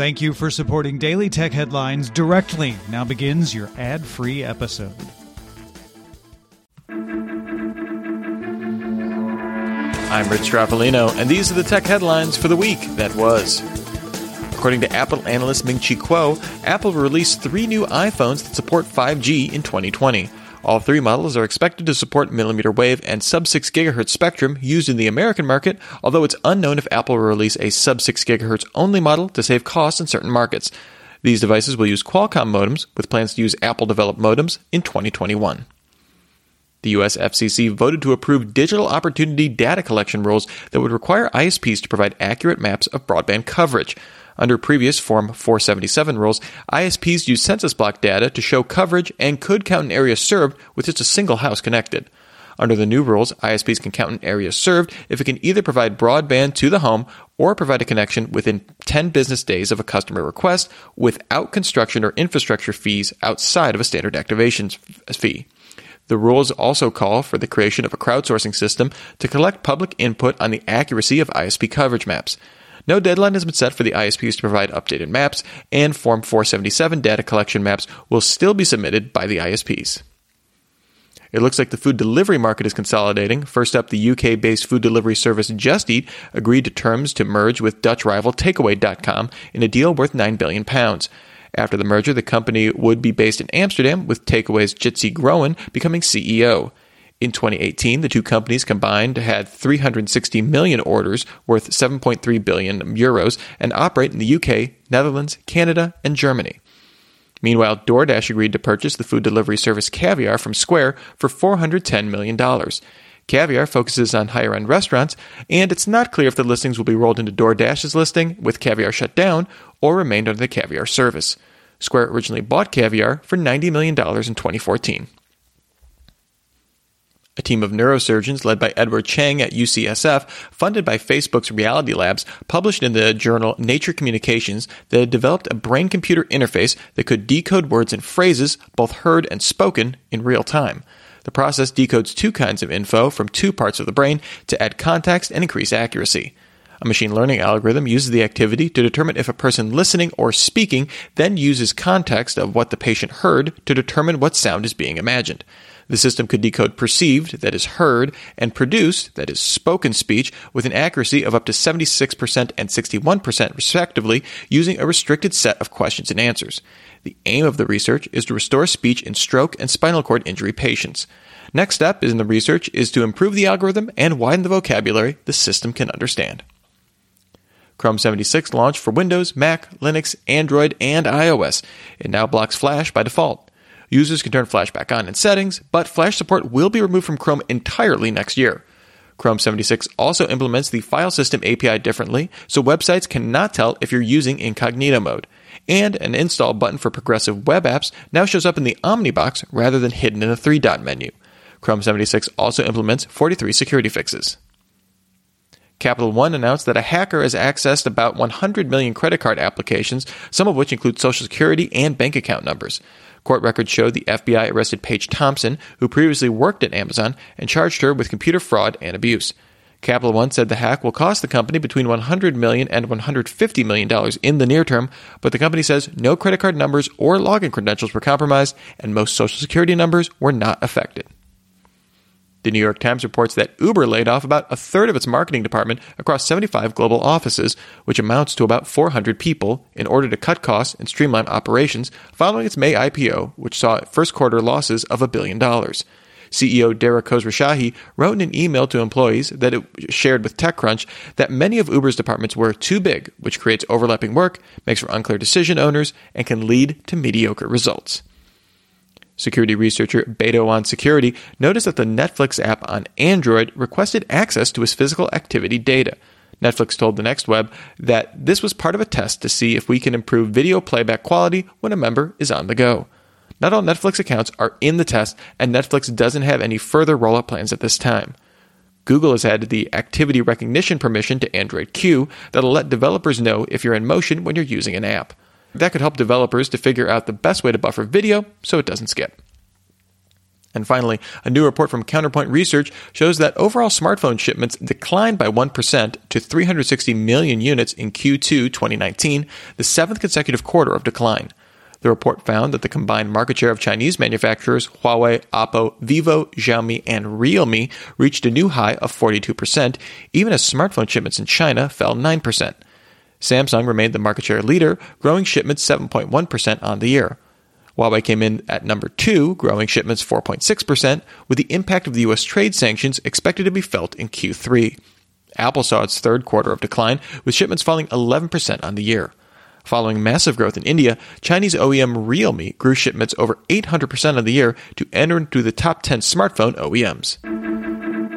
Thank you for supporting Daily Tech Headlines directly. Now begins your ad-free episode. I'm Rich Trappolino, and these are the tech headlines for the week that was. According to Apple analyst Ming-Chi Kuo, Apple released three new iPhones that support 5G in 2020. All three models are expected to support millimeter wave and sub-6 GHz spectrum used in the American market, although it's unknown if Apple will release a sub-6 GHz only model to save costs in certain markets. These devices will use Qualcomm modems, with plans to use Apple-developed modems in 2021. The U.S. FCC voted to approve digital opportunity data collection rules that would require ISPs to provide accurate maps of broadband coverage. Under previous Form 477 rules, ISPs used census block data to show coverage and could count an area served with just a single house connected. Under the new rules, ISPs can count an area served if it can either provide broadband to the home or provide a connection within 10 business days of a customer request without construction or infrastructure fees outside of a standard activation fee. The rules also call for the creation of a crowdsourcing system to collect public input on the accuracy of ISP coverage maps. No deadline has been set for the ISPs to provide updated maps, and Form 477 data collection maps will still be submitted by the ISPs. It looks like the food delivery market is consolidating. First up, the UK-based food delivery service Just Eat agreed to terms to merge with Dutch rival Takeaway.com in a deal worth £9 billion. After the merger, the company would be based in Amsterdam, with Takeaway's Jitsi Groen becoming CEO. In 2018, the two companies combined had 360 million orders worth 7.3 billion euros and operate in the UK, Netherlands, Canada, and Germany. Meanwhile, DoorDash agreed to purchase the food delivery service Caviar from Square for $410 million. Caviar focuses on higher-end restaurants, and it's not clear if the listings will be rolled into DoorDash's listing, with Caviar shut down, or remained under the Caviar service. Square originally bought Caviar for $90 million in 2014. A team of neurosurgeons led by Edward Chang at UCSF, funded by Facebook's Reality Labs, published in the journal Nature Communications that had developed a brain-computer interface that could decode words and phrases, both heard and spoken, in real time. The process decodes two kinds of info from two parts of the brain to add context and increase accuracy. A machine learning algorithm uses the activity to determine if a person listening or speaking then uses context of what the patient heard to determine what sound is being imagined. The system could decode perceived, that is heard, and produced, that is spoken speech, with an accuracy of up to 76% and 61% respectively, using a restricted set of questions and answers. The aim of the research is to restore speech in stroke and spinal cord injury patients. Next step in the research is to improve the algorithm and widen the vocabulary the system can understand. Chrome 76 launched for Windows, Mac, Linux, Android, and iOS. It now blocks Flash by default. Users can turn Flash back on in settings, but Flash support will be removed from Chrome entirely next year. Chrome 76 also implements the file system API differently, so websites cannot tell if you're using incognito mode. And an install button for progressive web apps now shows up in the Omnibox rather than hidden in a three-dot menu. Chrome 76 also implements 43 security fixes. Capital One announced that a hacker has accessed about 100 million credit card applications, some of which include Social Security and bank account numbers. Court records show the FBI arrested Paige Thompson, who previously worked at Amazon, and charged her with computer fraud and abuse. Capital One said the hack will cost the company between $100 million and $150 million in the near term, but the company says no credit card numbers or login credentials were compromised, and most Social Security numbers were not affected. The New York Times reports that Uber laid off about a third of its marketing department across 75 global offices, which amounts to about 400 people, in order to cut costs and streamline operations following its May IPO, which saw first-quarter losses of $1 billion. CEO Dara Khosrowshahi wrote in an email to employees that it shared with TechCrunch that many of Uber's departments were too big, which creates overlapping work, makes for unclear decision owners, and can lead to mediocre results. Security researcher Beto on Security noticed that the Netflix app on Android requested access to his physical activity data. Netflix told the NextWeb that this was part of a test to see if we can improve video playback quality when a member is on the go. Not all Netflix accounts are in the test, and Netflix doesn't have any further rollout plans at this time. Google has added the activity recognition permission to Android Q that'll let developers know if you're in motion when you're using an app. That could help developers to figure out the best way to buffer video so it doesn't skip. And finally, a new report from Counterpoint Research shows that overall smartphone shipments declined by 1% to 360 million units in Q2 2019, the seventh consecutive quarter of decline. The report found that the combined market share of Chinese manufacturers Huawei, Oppo, Vivo, Xiaomi, and Realme reached a new high of 42%, even as smartphone shipments in China fell 9%. Samsung remained the market share leader, growing shipments 7.1% on the year. Huawei came in at number 2, growing shipments 4.6%, with the impact of the U.S. trade sanctions expected to be felt in Q3. Apple saw its third quarter of decline, with shipments falling 11% on the year. Following massive growth in India, Chinese OEM Realme grew shipments over 800% on the year to enter into the top 10 smartphone OEMs.